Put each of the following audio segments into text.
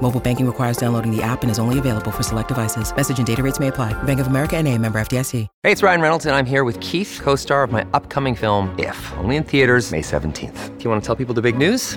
Mobile banking requires downloading the app and is only available for select devices. Message and data rates may apply. Bank of America N.A., member FDIC. Hey, it's Ryan Reynolds, and I'm here with Keith, co-star of my upcoming film, If, only in theaters May 17th. Do you want to tell people the big news?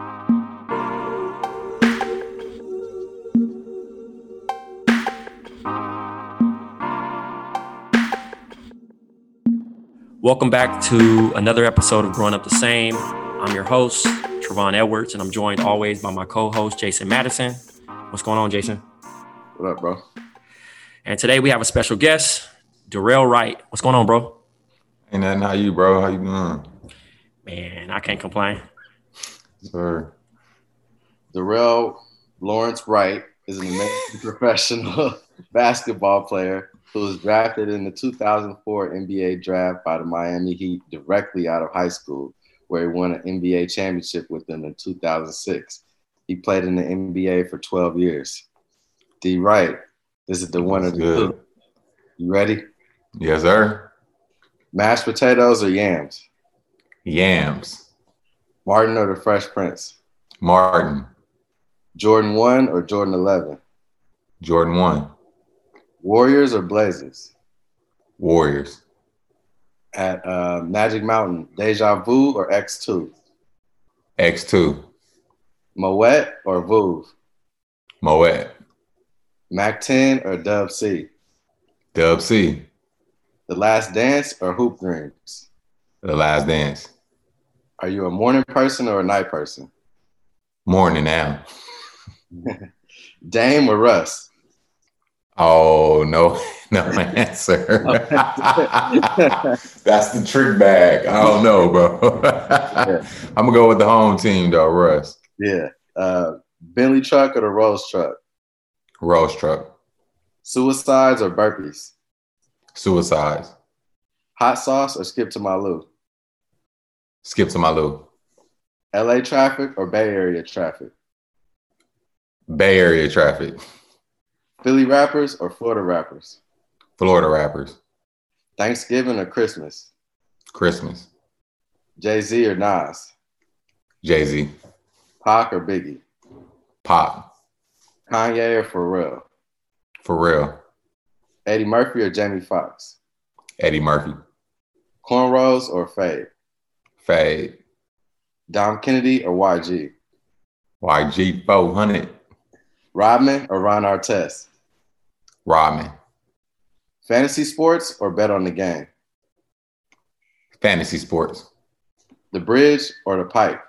Welcome back to another episode of Growing Up the Same. I'm your host, Trevon Edwards, and I'm joined always by my co-host, Jason Madison. What's going on, Jason? What up, bro? And today we have a special guest, Darrell Wright. What's going on, bro? Ain't nothing. How you, bro? How you doing? Man, I can't complain. Sir. Darrell Lawrence Wright is an amazing professional basketball player who was drafted in the 2004 NBA draft by the Miami Heat directly out of high school, where he won an NBA championship with them in 2006. He played in the NBA for 12 years. D. Wright, this is the one of the You ready? Yes, sir. Mashed potatoes or yams? Yams. Martin or the Fresh Prince? Martin. Jordan 1 or Jordan 11? Jordan 1. Warriors or Blazers? Warriors. At Magic Mountain, Deja Vu or X2? X2. Moet or Vuv? Moet. Mac-10 or Dub C? Dub C. The Last Dance or Hoop Dreams? The Last Dance. Are you a morning person or a night person? Morning now. Dame or Russ? Oh, no answer. That's the trick bag. I don't know, bro. Yeah. I'm going to go with the home team, though, Russ. Yeah. Bentley truck or the Rolls truck? Rolls truck. Suicides or burpees? Suicides. Hot sauce or Skip to My Lou? Skip to My Lou. LA traffic or Bay Area traffic? Bay Area traffic. Philly rappers or Florida rappers? Florida rappers. Thanksgiving or Christmas? Christmas. Jay-Z or Nas? Jay-Z. Pac or Biggie? Pac. Kanye or Pharrell? Pharrell. Eddie Murphy or Jamie Foxx? Eddie Murphy. Cornrows or fade? Fade. Dom Kennedy or YG? YG 400. Rodman or Ron Artest? Rodman. Fantasy sports or bet on the game? Fantasy sports. The bridge or the pipe?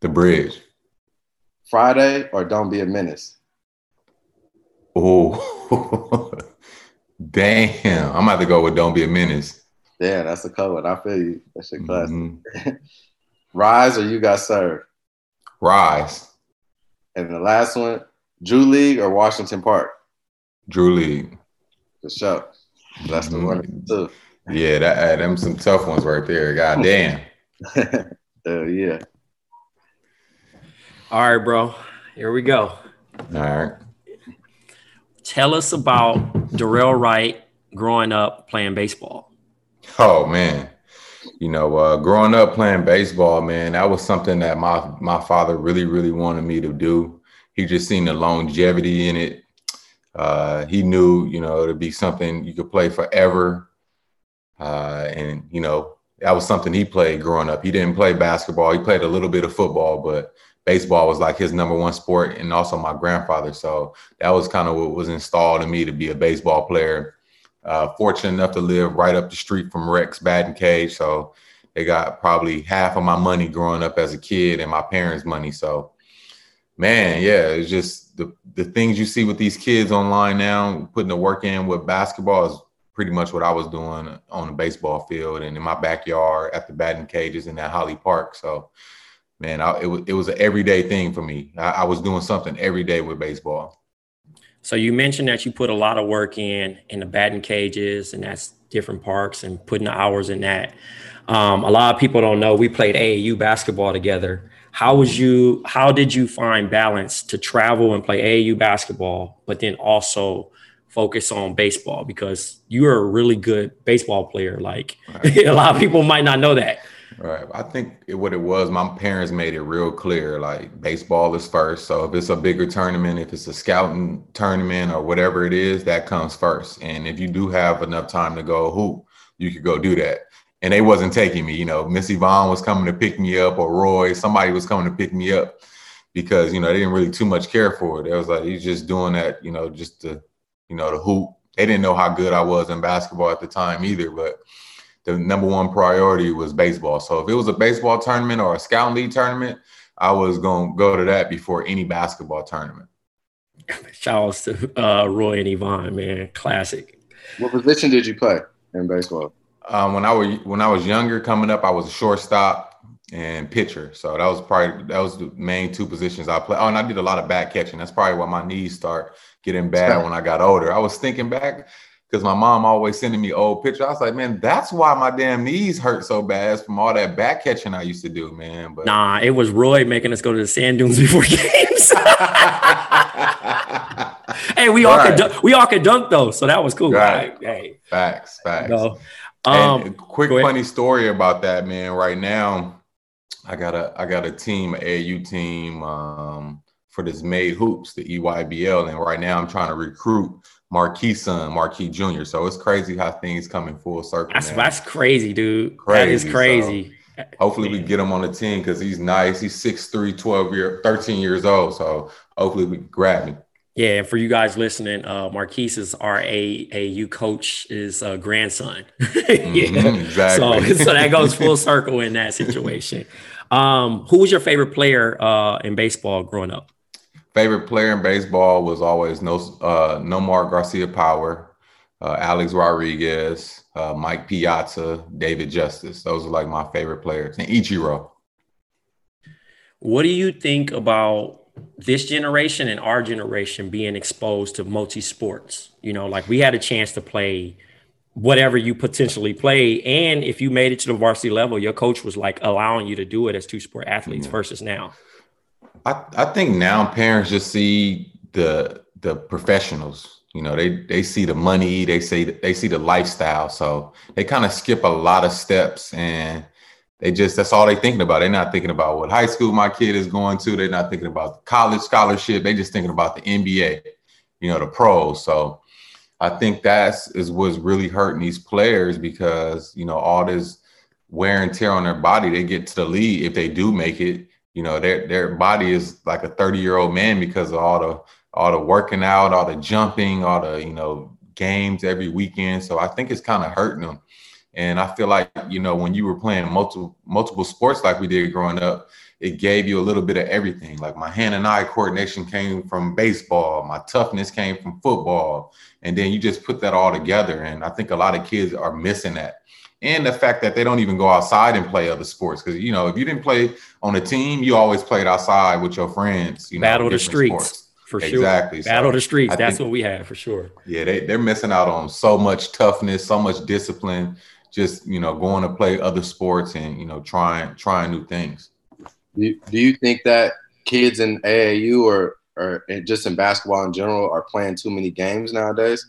The bridge. Friday or don't be a menace? Oh, damn. I'm about to go with don't be a menace. Yeah, that's a cool one. I feel you. That's your class. Mm-hmm. Rise or you got served? Rise. And the last one, Drew League or Washington Park? Drew League. For sure. That's the one, too. Yeah, them some tough ones right there. God damn. Yeah. All right, bro. Here we go. All right. Tell us about Darrell Wright growing up playing baseball. Oh, man. You know, growing up playing baseball, man, that was something that my father really, really wanted me to do. He just seen the longevity in it. He knew, you know, it'd be something you could play forever. And, you know, that was something he played growing up. He didn't play basketball. He played a little bit of football, but baseball was like his number one sport, and also my grandfather. So that was kind of what was installed in me to be a baseball player. Fortunate enough to live right up the street from Rex Batten Cage. So they got probably half of my money growing up as a kid and my parents' money. So, man, yeah, it's just the things you see with these kids online now, putting the work in with basketball is pretty much what I was doing on the baseball field and in my backyard at the batting cages in that Holly Park. So, man, it was an everyday thing for me. I was doing something every day with baseball. So you mentioned that you put a lot of work in the batting cages, and that's different parks and putting the hours in that. A lot of people don't know we played AAU basketball together. How did you find balance to travel and play AAU basketball, but then also focus on baseball? Because you are a really good baseball player. Like right. A lot of people might not know that. Right. I think my parents made it real clear, like baseball is first. So if it's a bigger tournament, if it's a scouting tournament or whatever it is, that comes first. And if you do have enough time to go hoop, you could go do that. And they wasn't taking me, you know, Miss Yvonne was coming to pick me up, or Roy, somebody was coming to pick me up because, you know, they didn't really too much care for it. It was like, he's just doing that, you know, just to, you know, the hoop. They didn't know how good I was in basketball at the time either, but the number one priority was baseball. So if it was a baseball tournament or a scouting league tournament, I was going to go to that before any basketball tournament. Shout out to Roy and Yvonne, man. Classic. What position did you play in baseball? When I was younger coming up, I was a shortstop and pitcher. So that was the main two positions I played. Oh, and I did a lot of back catching. That's probably why my knees start getting bad when I got older. I was thinking back, because my mom always sending me old pictures. I was like, man, that's why my damn knees hurt so bad from all that back catching I used to do, man. But nah, it was Roy making us go to the sand dunes before games. Hey, we all could dunk though, so that was cool. Right. Hey. Facts. No. Quick funny story about that, man. Right now, I got a team, an AAU team for this Made Hoops, the EYBL, and right now I'm trying to recruit Marquis Jr. So it's crazy how things come in full circle. That's crazy, dude. That is crazy. So hopefully we get him on the team because he's nice. He's 6'3", 13 years old. So hopefully we grab him. Yeah, and for you guys listening, Marquis is our AAU coach, is grandson. Yeah, mm-hmm, exactly. So that goes full circle in that situation. Who was your favorite player in baseball growing up? Favorite player in baseball was always Nomar Garcia-Power, Alex Rodriguez, Mike Piazza, David Justice. Those are like my favorite players. And Ichiro. What do you think about this generation and our generation being exposed to multi-sports? You know, like we had a chance to play whatever you potentially play. And if you made it to the varsity level, your coach was like allowing you to do it as two-sport athletes versus now. I think now parents just see the professionals, you know, they see the money, they see the lifestyle. So they kind of skip a lot of steps and they just, that's all they're thinking about. They're not thinking about what high school my kid is going to. They're not thinking about the college scholarship. They're just thinking about the NBA, you know, the pros. So I think that's what's really hurting these players because, you know, all this wear and tear on their body, they get to the league if they do make it. You know, their body is like a 30-year-old man because of all the working out, all the jumping, all the, you know, games every weekend. So I think it's kind of hurting them. And I feel like, you know, when you were playing multiple sports like we did growing up, it gave you a little bit of everything. Like my hand and eye coordination came from baseball. My toughness came from football. And then you just put that all together. And I think a lot of kids are missing that. And the fact that they don't even go outside and play other sports. Because, you know, if you didn't play on a team, you always played outside with your friends. You know, battle the streets, sports. For sure. Exactly. Battle the streets. That's what we had, for sure. Yeah, they're missing out on so much toughness, so much discipline, just, you know, going to play other sports and, you know, trying new things. Do you think that kids in AAU or just in basketball in general are playing too many games nowadays?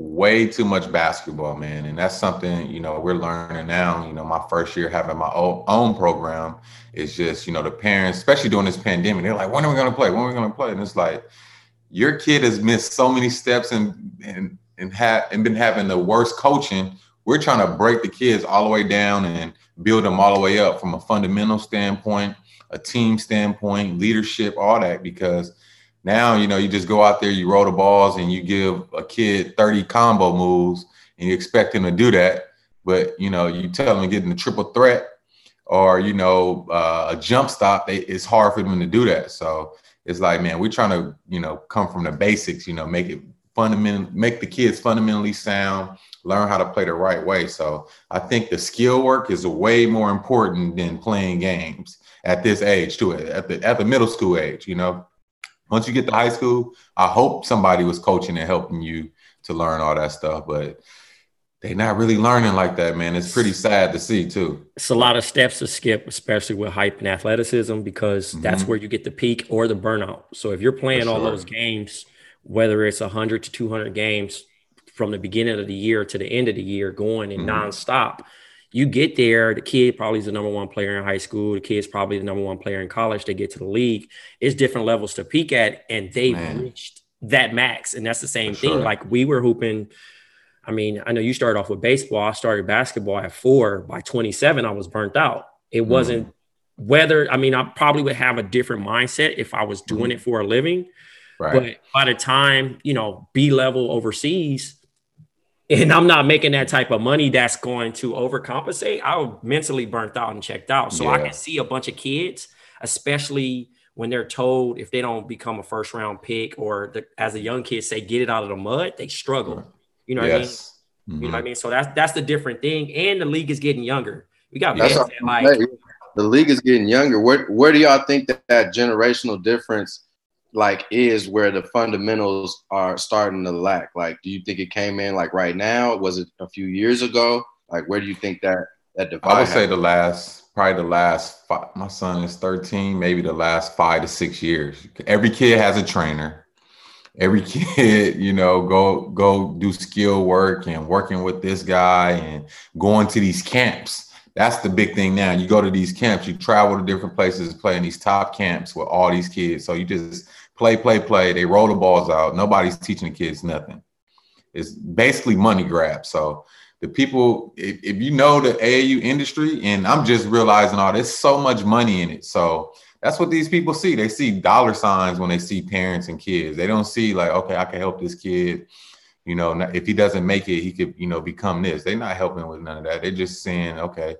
Way too much basketball, man. And that's something, you know, we're learning now. You know, my first year having my own program is just, you know, the parents, especially during this pandemic, they're like, when are we going to play? When are we going to play? And it's like, your kid has missed so many steps and been having the worst coaching. We're trying to break the kids all the way down and build them all the way up from a fundamental standpoint, a team standpoint, leadership, all that, because now, you know, you just go out there, you roll the balls and you give a kid 30 combo moves and you expect him to do that. But, you know, you tell them to get in a triple threat or, you know, a jump stop. It's hard for them to do that. So it's like, man, we're trying to, you know, come from the basics, you know, make the kids fundamentally sound, learn how to play the right way. So I think the skill work is way more important than playing games at this age too, at the middle school age, you know. Once you get to high school, I hope somebody was coaching and helping you to learn all that stuff, but they're not really learning like that, man. It's pretty sad to see, too. It's a lot of steps to skip, especially with hype and athleticism, because that's where you get the peak or the burnout. So if you're playing all those games, whether it's 100 to 200 games from the beginning of the year to the end of the year, going in nonstop, you get there, the kid probably is the number one player in high school. The kid's probably the number one player in college. They get to the league. It's different levels to peak at, and they've reached that max. And that's the same thing. Like we were hooping. I mean, I know you started off with baseball. I started basketball at 4. By 27, I was burnt out. It wasn't whether – I mean, I probably would have a different mindset if I was doing it for a living. Right. But by the time, you know, B-level overseas – and I'm not making that type of money that's going to overcompensate, I was mentally burnt out and checked out. So I can see a bunch of kids, especially when they're told if they don't become a first round pick or as a young kid say, get it out of the mud, they struggle. You know what I mean? You know what I mean? So that's the different thing. And the league is getting younger. We got the league is getting younger. Where do y'all think that generational difference like is where the fundamentals are starting to lack? Like, do you think it came in like right now? Was it a few years ago? Like, where do you think that divide? I would say probably the last five, my son is 13, maybe the last 5 to 6 years. Every kid has a trainer. Every kid, you know, go do skill work and working with this guy and going to these camps. That's the big thing now. You go to these camps, you travel to different places, play in these top camps with all these kids. So you just play. They roll the balls out. Nobody's teaching the kids nothing. It's basically money grab. So the people, if you know the AAU industry, and I'm just realizing there's so much money in it. So that's what these people see. They see dollar signs when they see parents and kids. They don't see like, okay, I can help this kid. You know, if he doesn't make it, he could, you know, become this. They're not helping with none of that. They're just saying, okay,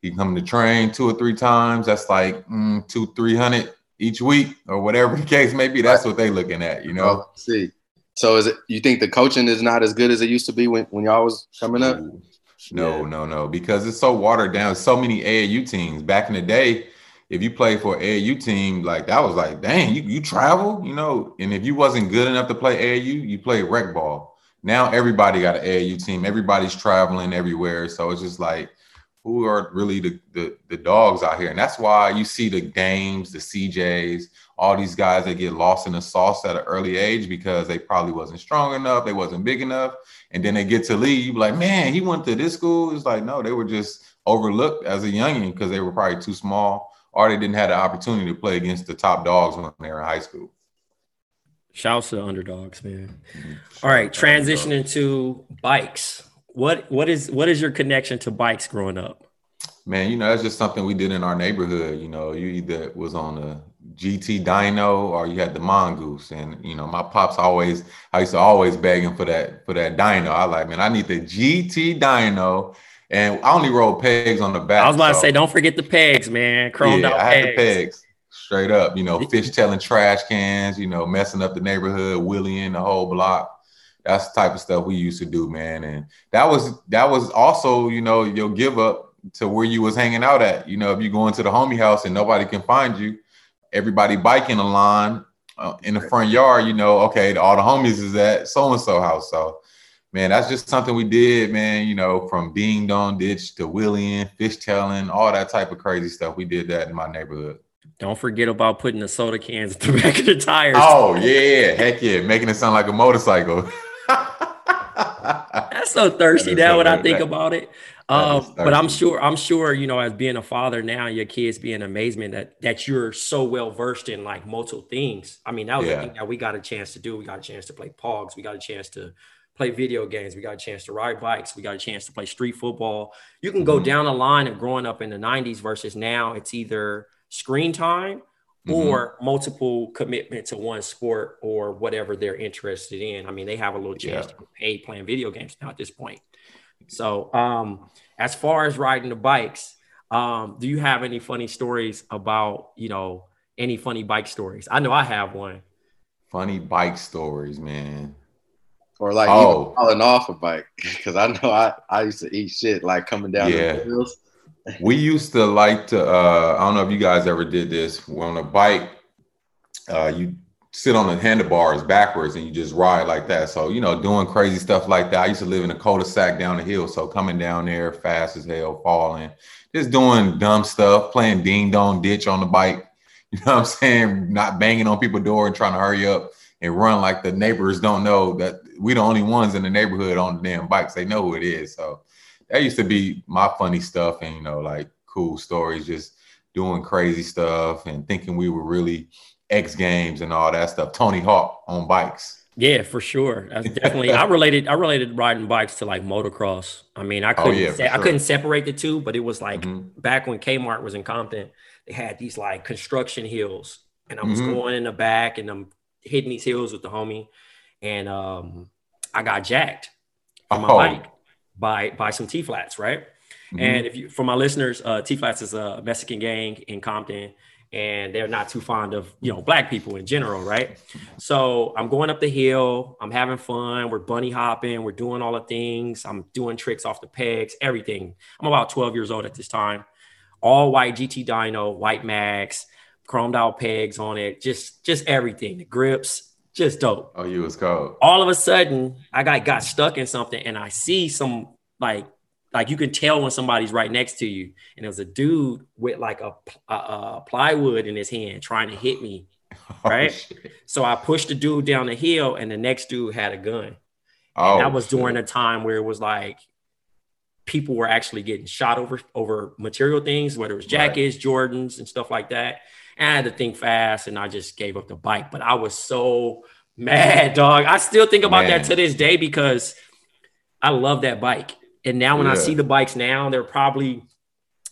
you come to train 2 or 3 times, that's like 200-300. each week or whatever the case may be. That's what they're looking at, you know. Oh, see. So is it, you think the coaching is not as good as it used to be when y'all was coming up? No, because it's so watered down. So many AAU teams. Back in the day, if you played for an AAU team, like that was like, dang, you travel, you know. And if you wasn't good enough to play AAU, you played rec ball. Now everybody got an AAU team. Everybody's traveling everywhere. So it's just like, who are really the dogs out here? And that's why you see the games, the CJs, all these guys that get lost in the sauce at an early age because they probably wasn't strong enough, they wasn't big enough. And then they get to leave, like, man, he went to this school. It's like, no, they were just overlooked as a youngin because they were probably too small or they didn't have the opportunity to play against the top dogs when they were in high school. Shouts to the underdogs, man. All right, transitioning to bikes. What is your connection to bikes growing up? Man, you know, that's just something we did in our neighborhood. You know, you either was on a GT Dino or you had the Mongoose. And, you know, my pops I used to always beg him for that Dino. I like, man, I need the GT Dino. And I only rolled pegs on the back. I was about to say, don't forget the pegs, man. I had the pegs. Straight up, you know, fishtailing trash cans, you know, messing up the neighborhood, wheeling the whole block. That's the type of stuff we used to do, man. And that was also, you know, your give up to where you was hanging out at. You know, if you go into the homie house and nobody can find you, everybody biking a line in the front yard, you know, okay, all the homies is at so-and-so house. So, man, that's just something we did, man, you know, from being dong ditch to wheeling, fishtailing, all that type of crazy stuff. We did that in my neighborhood. Don't forget about putting the soda cans at the back of the tires. Oh, yeah. Heck yeah. Making it sound like a motorcycle. That's so thirsty now when I think about it. But I'm sure, you know, as being a father now, your kids be in amazement that you're so well versed in like multiple things. I mean, that was the thing that we got a chance to do. We got a chance to play pogs. We got a chance to play video games. We got a chance to ride bikes. We got a chance to play street football. You can go down the line of growing up in the 90s versus now. It's either screen time or multiple commitment to one sport or whatever they're interested in. I mean, they have a little chance to get paid playing video games now at this point. So as far as riding the bikes, do you have any funny stories about, you know, any funny bike stories? I know I have one. Funny bike stories, man. Or like even falling off a bike, because I know I used to eat shit like coming down the hills. We used to like to, I don't know if you guys ever did this, when on a bike, you sit on the handlebars backwards and you just ride like that. So, you know, doing crazy stuff like that. I used to live in a cul-de-sac down the hill. So coming down there fast as hell, falling, just doing dumb stuff, playing ding dong ditch on the bike. You know what I'm saying? Not banging on people's door and trying to hurry up and run like the neighbors don't know that we the only ones in the neighborhood on the damn bikes. They know who it is. So that used to be my funny stuff and, you know, like cool stories, just doing crazy stuff and thinking we were really X Games and all that stuff. Tony Hawk on bikes. Yeah, for sure. That's definitely. I related riding bikes to like motocross. I mean, I couldn't separate the two, but it was like back when Kmart was in Compton, they had these like construction hills and I was going in the back and I'm hitting these hills with the homie and I got jacked on my bike. By some T flats, right? And for my listeners, T flats is a Mexican gang in Compton, and they're not too fond of, you know, black people in general, right? So I'm going up the hill, I'm having fun, we're bunny hopping, we're doing all the things, I'm doing tricks off the pegs, everything. I'm about 12 years old at this time, all white GT Dino, white Max, chromed out pegs on it, just everything, the grips. Just dope. Oh, you was cold. All of a sudden, I got stuck in something, and I see some like you can tell when somebody's right next to you. And it was a dude with like a plywood in his hand trying to hit me, right? Oh, so I pushed the dude down the hill, and the next dude had a gun. Oh, and that was during a time where it was like people were actually getting shot over material things, whether it was jackets, Jordans, and stuff like that. And I had to think fast and I just gave up the bike, but I was so mad, dog. I still think about that to this day because I love that bike. And now when I see the bikes now, they're probably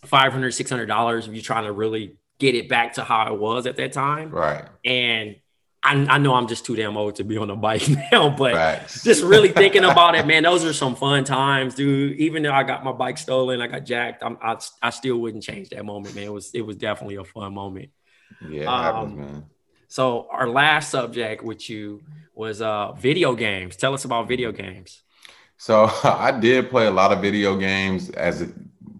$500, $600 if you're trying to really get it back to how it was at that time. Right. And I know I'm just too damn old to be on a bike now, but just really thinking about it, man, those are some fun times, dude. Even though I got my bike stolen, I got jacked, I still wouldn't change that moment, man. It was definitely a fun moment. Yeah, it happens, man. So our last subject with you was video games. Tell us about video games. So I did play a lot of video games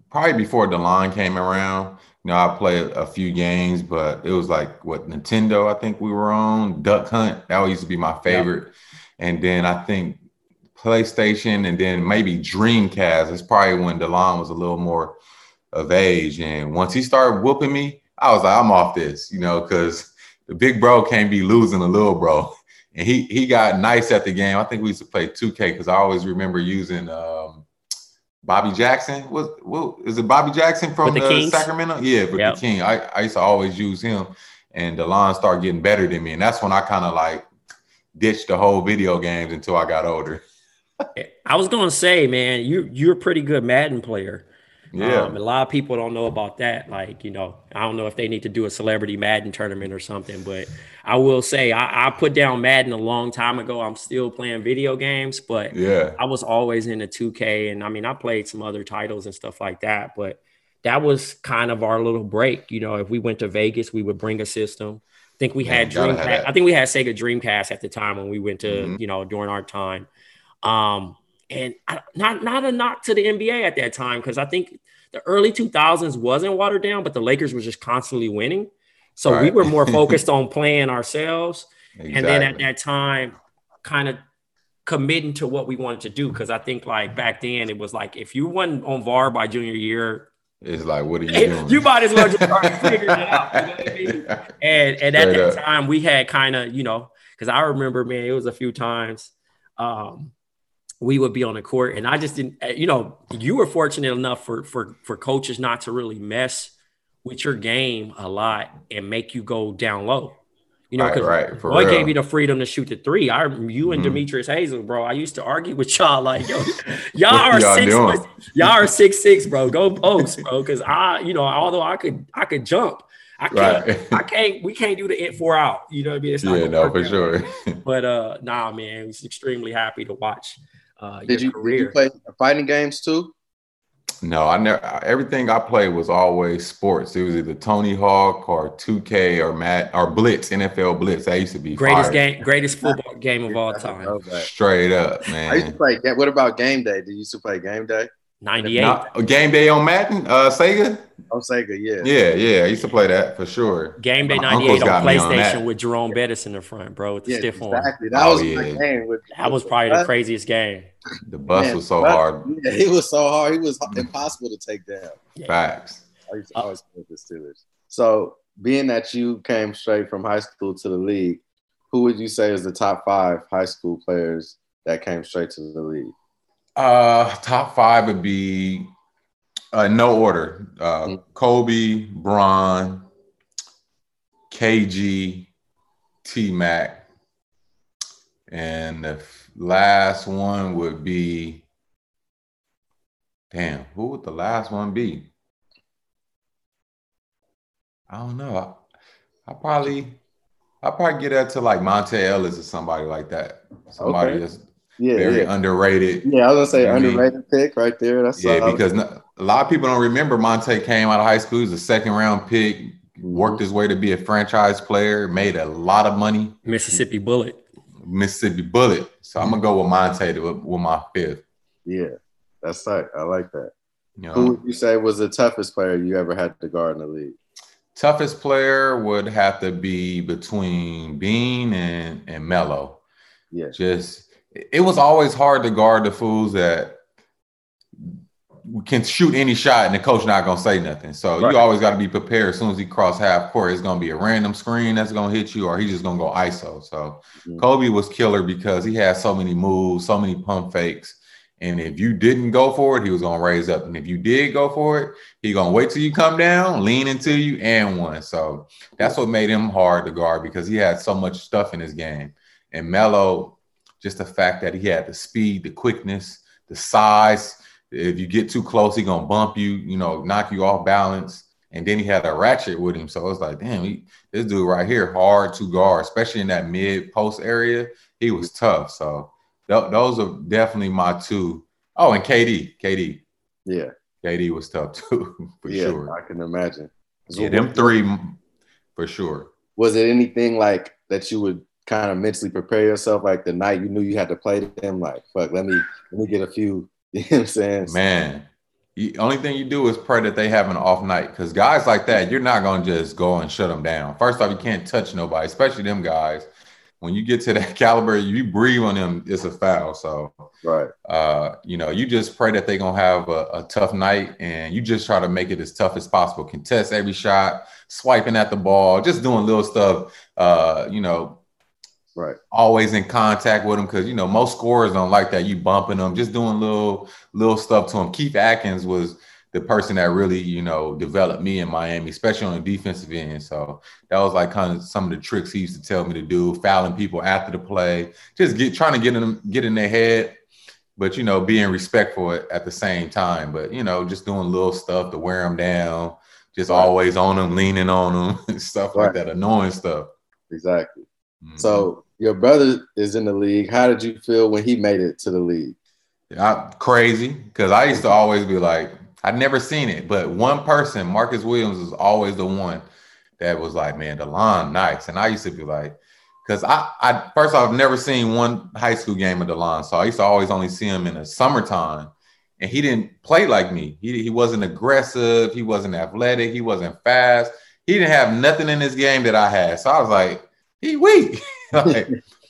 probably before DeLon came around. You know, I played a few games, but it was like what Nintendo I think we were on, Duck Hunt. That used to be my favorite. Yep. And then I think PlayStation and then maybe Dreamcast. That's probably when DeLon was a little more of age. And once he started whooping me, I was like, I'm off this, you know, because the big bro can't be losing the little bro. And he got nice at the game. I think we used to play 2K because I always remember using Bobby Jackson. What is it, Bobby Jackson from the Sacramento? Yeah, but the King. I used to always use him. And DeLon started getting better than me. And that's when I kind of like ditched the whole video games until I got older. I was going to say, man, you're a pretty good Madden player. Yeah. A lot of people don't know about that. Like, you know, I don't know if they need to do a celebrity Madden tournament or something, but I will say I put down Madden a long time ago. I'm still playing video games, but yeah, I was always into 2K. And I mean, I played some other titles and stuff like that, but that was kind of our little break. You know, if we went to Vegas, we would bring a system. I think we had Dreamcast. I think we had Sega Dreamcast at the time when we went to, you know, during our time. And not a knock to the NBA at that time, because I think the early 2000s wasn't watered down, but the Lakers were just constantly winning. So we were more focused on playing ourselves. Exactly. And then at that time, kind of committing to what we wanted to do. Because I think like back then, it was like, if you weren't on VAR by junior year, it's like, what are you doing? You might as well just start figuring it out. You know what I mean? And at that time, we had kind of, you know, because I remember, man, it was a few times. We would be on the court and I just didn't, you know, you were fortunate enough for coaches not to really mess with your game a lot and make you go down low, you know, because Roy gave you the freedom to shoot the three. You and Demetrius Hazel, bro, I used to argue with y'all like, yo, y'all are 6'6", bro, go post, bro. Cause I, you know, although I could jump, I can't, we can't do the in for out, you know what I mean? It's not for sure. But nah, man, I was extremely happy to watch. Did you play fighting games too? No, I never. Everything I played was always sports. It was either Tony Hawk or 2K or Madden or Blitz, NFL Blitz. That used to be greatest football game of all time. Straight up, man. I used to play. What about Game Day? Did you used to play Game Day? 98. Game Day on Madden, Sega. On Sega, yeah. I used to play that for sure. Game Day 98 on PlayStation with Jerome Bettis in the front, bro, with the stiff arm. Exactly. That was my game. That was probably the craziest game. The bus was so hard. Yeah, he was so hard. He was impossible to take down. Yeah. Facts. I used to always play the Steelers. So, being that you came straight from high school to the league, who would you say is the top 5 high school players that came straight to the league? Top 5 would be no order. Kobe, Bron, KG, T-Mac, and the last one would be. Damn, who would the last one be? I don't know. I probably get that to like Monte Ellis or somebody like that. Somebody that's underrated. Yeah, I was gonna say underrated pick right there. That's because a lot of people don't remember Monte came out of high school. He was a second-round pick, worked his way to be a franchise player, made a lot of money. Mississippi Bullet. So I'm going to go with Monte with my 5th. Yeah, that's right. I like that. You know, who would you say was the toughest player you ever had to guard in the league? Toughest player would have to be between Bean and Melo. Yeah. Just it was always hard to guard the fools that can shoot any shot and the coach not gonna say nothing. So you always got to be prepared. As soon as he cross half court, it's gonna be a random screen that's gonna hit you, or he's just gonna go ISO. So Kobe was killer because he had so many moves, so many pump fakes, and if you didn't go for it, he was gonna raise up, and if you did go for it, he gonna wait till you come down, lean into you, and one. So that's what made him hard to guard because he had so much stuff in his game. And Melo, just the fact that he had the speed, the quickness, the size. If you get too close, he's going to bump you, you know, knock you off balance. And then he had a ratchet with him. So it's like, damn, this dude right here, hard to guard, especially in that mid-post area. He was tough. So those are definitely my 2. Oh, and KD. Yeah. KD was tough too, for sure. I can imagine. So them 3 For sure. Was it anything like that you would kind of mentally prepare yourself, like the night you knew you had to play them, like, fuck, let me get a few, you know what I'm saying? Man, the only thing you do is pray that they have an off night, because guys like that, you're not going to just go and shut them down. First off, you can't touch nobody, especially them guys. When you get to that caliber, you breathe on them, it's a foul. So, right. You know, you just pray that they're going to have a tough night, and you just try to make it as tough as possible. Contest every shot, swiping at the ball, just doing little stuff, you know, right. Always in contact with them, because, you know, most scorers don't like that. You bumping them, just doing little stuff to them. Keith Atkins was the person that really, you know, developed me in Miami, especially on the defensive end. So that was like kind of some of the tricks he used to tell me to do, fouling people after the play, just trying to get in their head, but, you know, being respectful at the same time. But, you know, just doing little stuff to wear them down, just right. Always on them, leaning on them, stuff right. Like that, annoying stuff. Exactly. Mm-hmm. So your brother is in the league. How did you feel when he made it to the league? Crazy, because I used to always be like, I'd never seen it. But one person, Marcus Williams, was always the one that was like, man, DeLon, nice. And I used to be like, because I first off, I've never seen one high school game of DeLon. So I used to always only see him in the summertime. And he didn't play like me. He wasn't aggressive. He wasn't athletic. He wasn't fast. He didn't have nothing in his game that I had. So I was like, he weak. Like,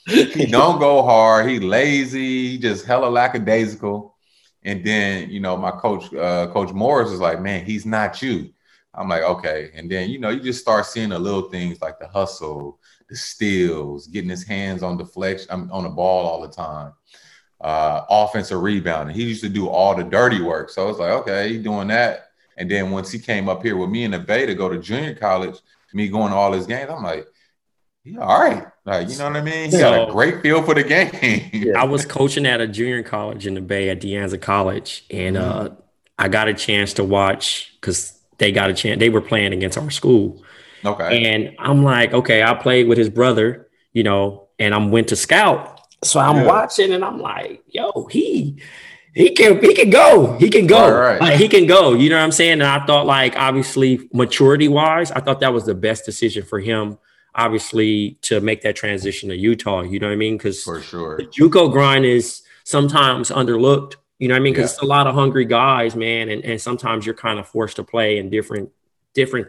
he don't go hard. He lazy. He just hella lackadaisical. And then, you know, my coach, Coach Morris, is like, man, he's not you. I'm like, okay. And then, you know, you just start seeing the little things like the hustle, the steals, getting his hands on on the ball all the time, offensive rebounding. He used to do all the dirty work. So it's like, okay, he's doing that. And then once he came up here with me in the Bay to go to junior college, me going to all his games, I'm like, yeah, all right. Like, you know what I mean? He got a great feel for the game. Yeah. I was coaching at a junior college in the Bay at Deanza College, and I got a chance to watch because they got a chance. They were playing against our school. Okay. And I'm like, okay, I played with his brother, you know, and I went to scout. So I'm watching, and I'm like, yo, he can go. All right. Like, he can go. You know what I'm saying? And I thought, like, obviously, maturity-wise, I thought that was the best decision for him, obviously, to make that transition to Utah, you know what I mean? Because for sure, the JUCO grind is sometimes underlooked, you know what I mean? Because it's a lot of hungry guys, man, and sometimes you're kind of forced to play in different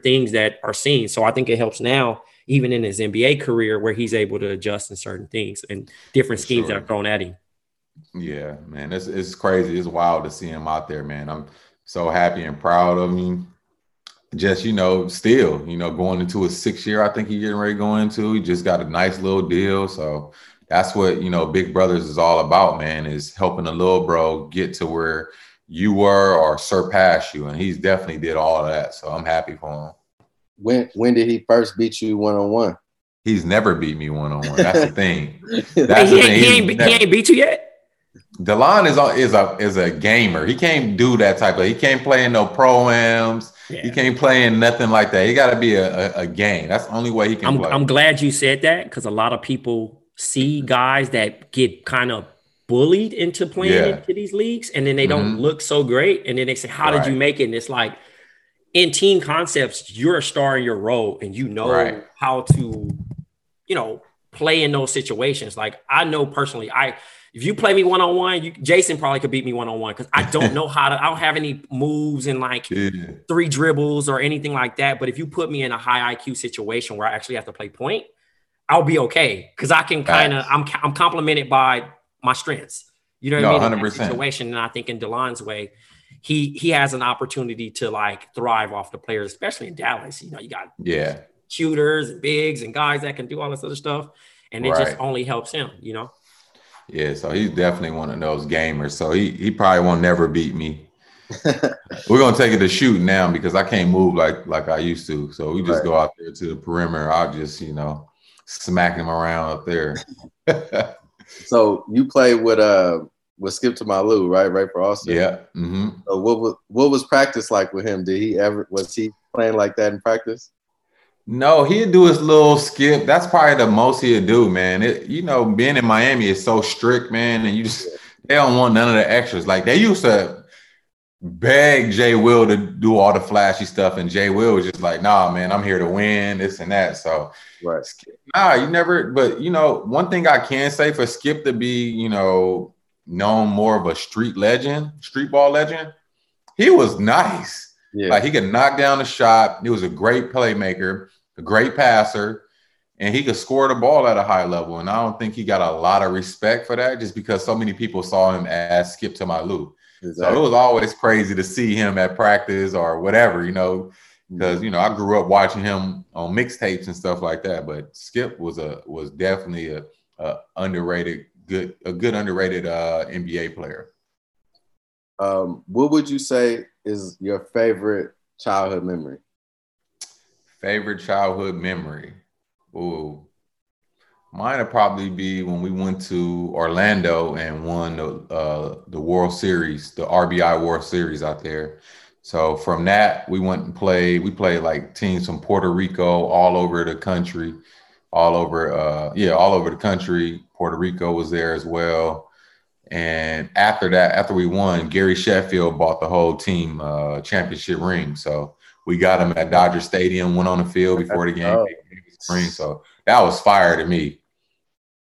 things that are seen. So I think it helps now, even in his NBA career, where he's able to adjust in certain things and different schemes that are thrown at him. Yeah, man, it's crazy. It's wild to see him out there, man. I'm so happy and proud of him. Just, you know, still, you know, going into his 6th year, I think he's getting ready to go into. He just got a nice little deal. So that's what, you know, Big Brothers is all about, man, is helping a little bro get to where you were or surpass you. And he's definitely did all of that. So I'm happy for him. When did he first beat you one-on-one? He's never beat me one-on-one. That's the thing. He ain't beat you yet? DeLon is a gamer. He can't do that type of. He can't play in no pro-ams. Yeah. He can't play in nothing like that. He got to be a game. That's the only way he can play. I'm glad you said that, because a lot of people see guys that get kind of bullied into playing into these leagues, and then they don't look so great. And then they say, how did you make it? And it's like, in team concepts, you're a star in your role, and you know how to, you know, play in those situations. Like, I know personally, if you play me one-on-one, Jason probably could beat me one-on-one, because I don't know how to – I don't have any moves and, like, 3 dribbles or anything like that. But if you put me in a high IQ situation where I actually have to play point, I'll be okay, because I can kind of – I'm complimented by my strengths. You know what I mean? 100%. In that situation, and I think in DeLon's way, he has an opportunity to, like, thrive off the players, especially in Dallas. You know, you got shooters and bigs and guys that can do all this other stuff, and it just only helps him, you know? Yeah, so he's definitely one of those gamers. So he probably won't never beat me. We're going to take it to shooting now, because I can't move like I used to. So we just go out there to the perimeter. I'll just, you know, smack him around up there. So you played with Skip to My Lou, right? Right for Austin. Yeah. Mm-hmm. So what was practice like with him? Was he playing like that in practice? No, he'd do his little skip. That's probably the most he'd do, man. You know, being in Miami is so strict, man, and they don't want none of the extras. Like, they used to begged Jay Will to do all the flashy stuff, and Jay Will was just like, nah, man, I'm here to win, this and that. So, right. Nah, you never, but, you know, one thing I can say for Skip to be, you know, known more of a street legend, street ball legend, he was nice. Yeah. Like, he could knock down the shot. He was a great playmaker, a great passer, and he could score the ball at a high level. And I don't think he got a lot of respect for that just because so many people saw him as Skip to My Lou. Exactly. So it was always crazy to see him at practice or whatever, you know, because, you know, I grew up watching him on mixtapes and stuff like that. But Skip was definitely a underrated, good underrated NBA player. What would you say is your favorite childhood memory? Favorite childhood memory? Ooh, mine would probably be when we went to Orlando and won the World Series, the RBI World Series out there. So from that, we went and played. We played like teams from Puerto Rico, all over the country. Puerto Rico was there as well. And after that, after we won, Gary Sheffield bought the whole team championship ring. So we got him at Dodger Stadium, went on the field before the game. Oh. So that was fire to me.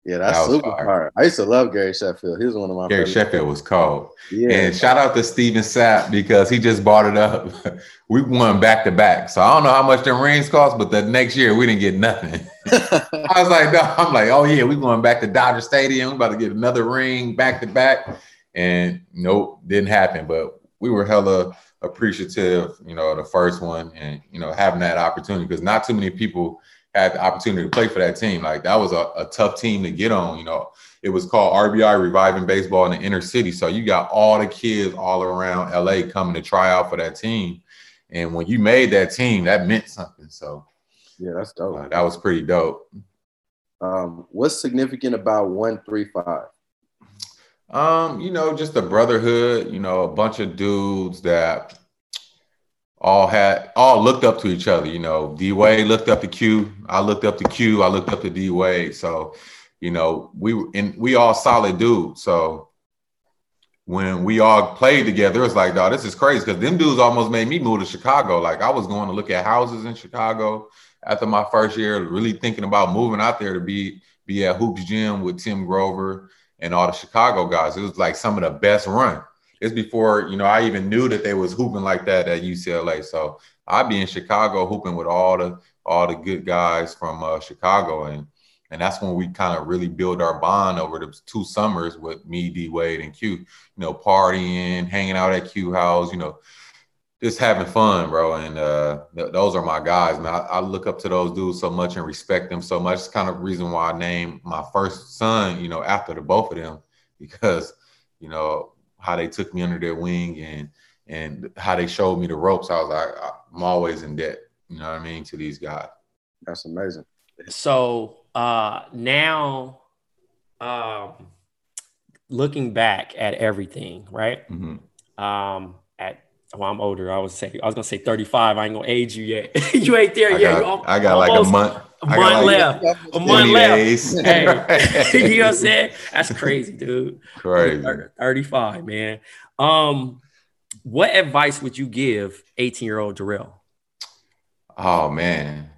Yeah, that's super fire. I used to love Gary Sheffield. He was one of my favorites. Gary Sheffield was cold. Yeah. And shout out to Steven Sapp because he just brought it up. We won back-to-back. So I don't know how much the rings cost, but the next year we didn't get nothing. I was like, no, I'm like, oh, yeah, we're going back to Dodger Stadium. We're about to get another ring back-to-back. And nope, didn't happen. But we were hella appreciative, you know, the first one and, you know, having that opportunity because not too many people – had the opportunity to play for that team. Like, that was a tough team to get on, you know. It was called RBI, Reviving Baseball in the Inner City. So you got all the kids all around L.A. coming to try out for that team. And when you made that team, that meant something. So, yeah, that's dope. That was pretty dope. What's significant about 135? You know, just a brotherhood, you know, a bunch of dudes that – all looked up to each other, you know. D-Wade looked up to Q. I looked up to Q. I looked up to D-Wade. So, you know, we all solid dudes. So when we all played together, it's like, dog, this is crazy because them dudes almost made me move to Chicago. Like, I was going to look at houses in Chicago after my first year, really thinking about moving out there to be at Hoops Gym with Tim Grover and all the Chicago guys. It was like some of the best run. It's before, you know, I even knew that they was hooping like that at UCLA. So I'd be in Chicago hooping with all the good guys from Chicago. And that's when we kind of really build our bond over the 2 summers with me, D-Wade, and Q. You know, partying, hanging out at Q house, you know, just having fun, bro. And those are my guys, man. I look up to those dudes so much and respect them so much. It's kind of the reason why I named my first son, you know, after the both of them because, you know, how they took me under their wing and how they showed me the ropes. I was like, I'm always in debt, you know what I mean, to these guys. That's amazing. So now looking back at everything, right? Mm-hmm. I'm older. I was going to say 35. I ain't going to age you yet. You ain't there yet. I got like a month. A month left. Hey, you know what I'm saying? That's crazy, dude. Crazy. 35, man. What advice would you give 18-year-old Darrell? Oh, man.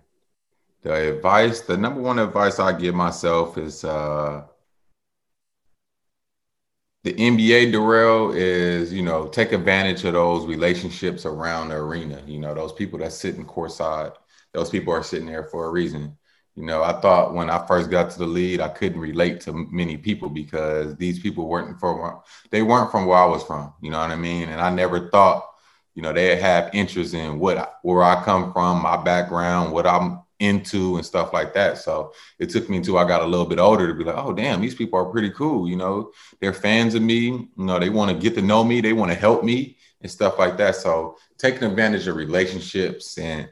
The number one advice I give myself is the NBA Darrell is, you know, take advantage of those relationships around the arena. You know, those people that sit in courtside. Those people are sitting there for a reason. You know, I thought when I first got to the league, I couldn't relate to many people because these people weren't from where I was from. You know what I mean? And I never thought, you know, they'd have interest in where I come from, my background, what I'm into and stuff like that. So it took me until I got a little bit older to be like, oh, damn, these people are pretty cool. You know, they're fans of me. You know, they want to get to know me. They want to help me and stuff like that. So taking advantage of relationships and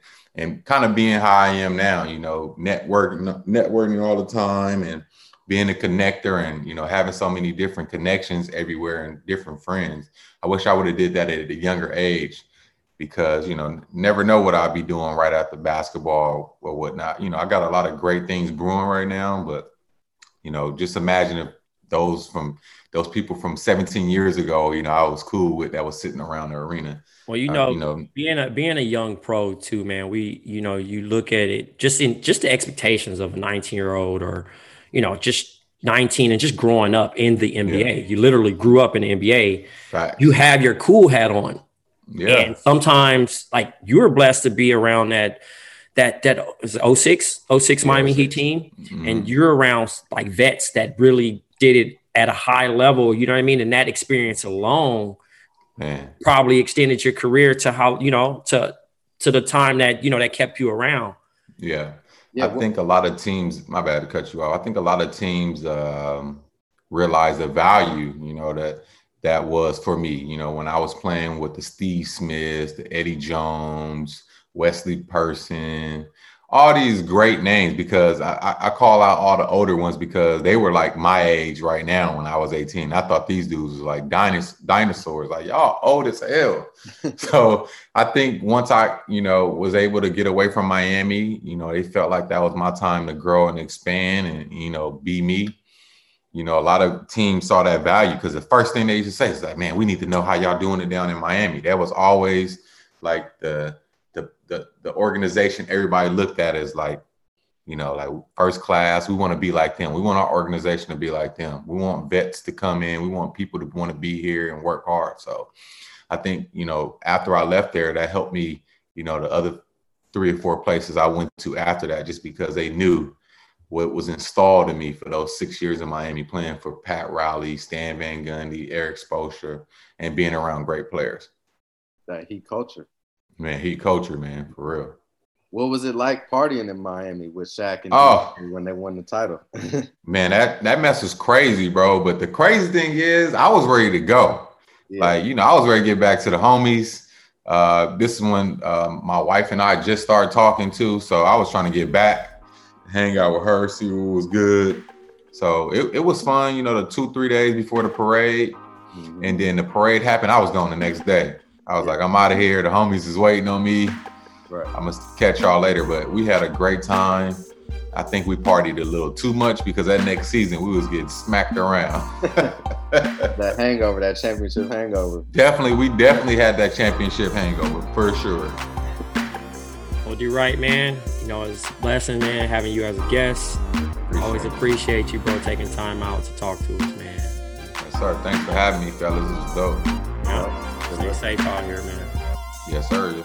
kind of being how I am now, you know, networking all the time and being a connector and, you know, having so many different connections everywhere and different friends. I wish I would have did that at a younger age because, you know, never know what I'd be doing right after basketball or whatnot. You know, I got a lot of great things brewing right now, but, you know, just imagine if those people from 17 years ago, you know, I was cool with that was sitting around the arena. Well, being a young pro too, man, we, you know, you look at it just the expectations of a 19-year-old or, you know, just 19 and just growing up in the NBA. Yeah. You literally grew up in the NBA. Right. You have your cool hat on. Yeah. And sometimes like you were blessed to be around that 06 Miami Heat team. Mm-hmm. And you're around like vets that really did it at a high level. You know what I mean? And that experience alone probably extended your career to how, you know, to the time that, you know, that kept you around. Yeah. Yeah, I think a lot of teams, my bad to cut you off. I think a lot of teams realize the value, you know, that was for me, you know, when I was playing with the Steve Smiths, the Eddie Jones, Wesley Person, all these great names, because I call out all the older ones because they were like my age right now when I was 18. I thought these dudes were like dinosaurs, like y'all old as hell. So I think once I, you know, was able to get away from Miami, you know, they felt like that was my time to grow and expand and, you know, be me. You know, a lot of teams saw that value because the first thing they used to say is like, man, we need to know how y'all doing it down in Miami. That was always like the organization everybody looked at as like, you know, like first class. We want to be like them. We want our organization to be like them. We want vets to come in. We want people to want to be here and work hard. So I think, you know, after I left there, that helped me, you know, the other 3 or 4 places I went to after that, just because they knew what was installed in me for those 6 years in Miami playing for Pat Riley, Stan Van Gundy, Eric Spoelstra, and being around great players. That Heat culture. Man, Heat culture, man, for real. What was it like partying in Miami with Shaq and Kobe when they won the title? Man, that mess was crazy, bro. But the crazy thing is, I was ready to go. Yeah. Like, you know, I was ready to get back to the homies. This is when my wife and I just started talking too, so I was trying to get back, hang out with her, see what was good. So it was fun, you know, the 2-3 days before the parade, and then the parade happened. I was gone the next day. I was like, I'm out of here. The homies is waiting on me. Right. I'm going to catch y'all later. But we had a great time. I think we partied a little too much because that next season we was getting smacked around. That hangover, that championship hangover. Definitely. We definitely had that championship hangover for sure. Well, you're right, man. You know, it's a blessing, man, having you as a guest. Always appreciate you, bro, taking time out to talk to us, man. Yes, sir. Thanks for having me, fellas. It was dope. Yeah. Stay safe out here, man. Yes, sir.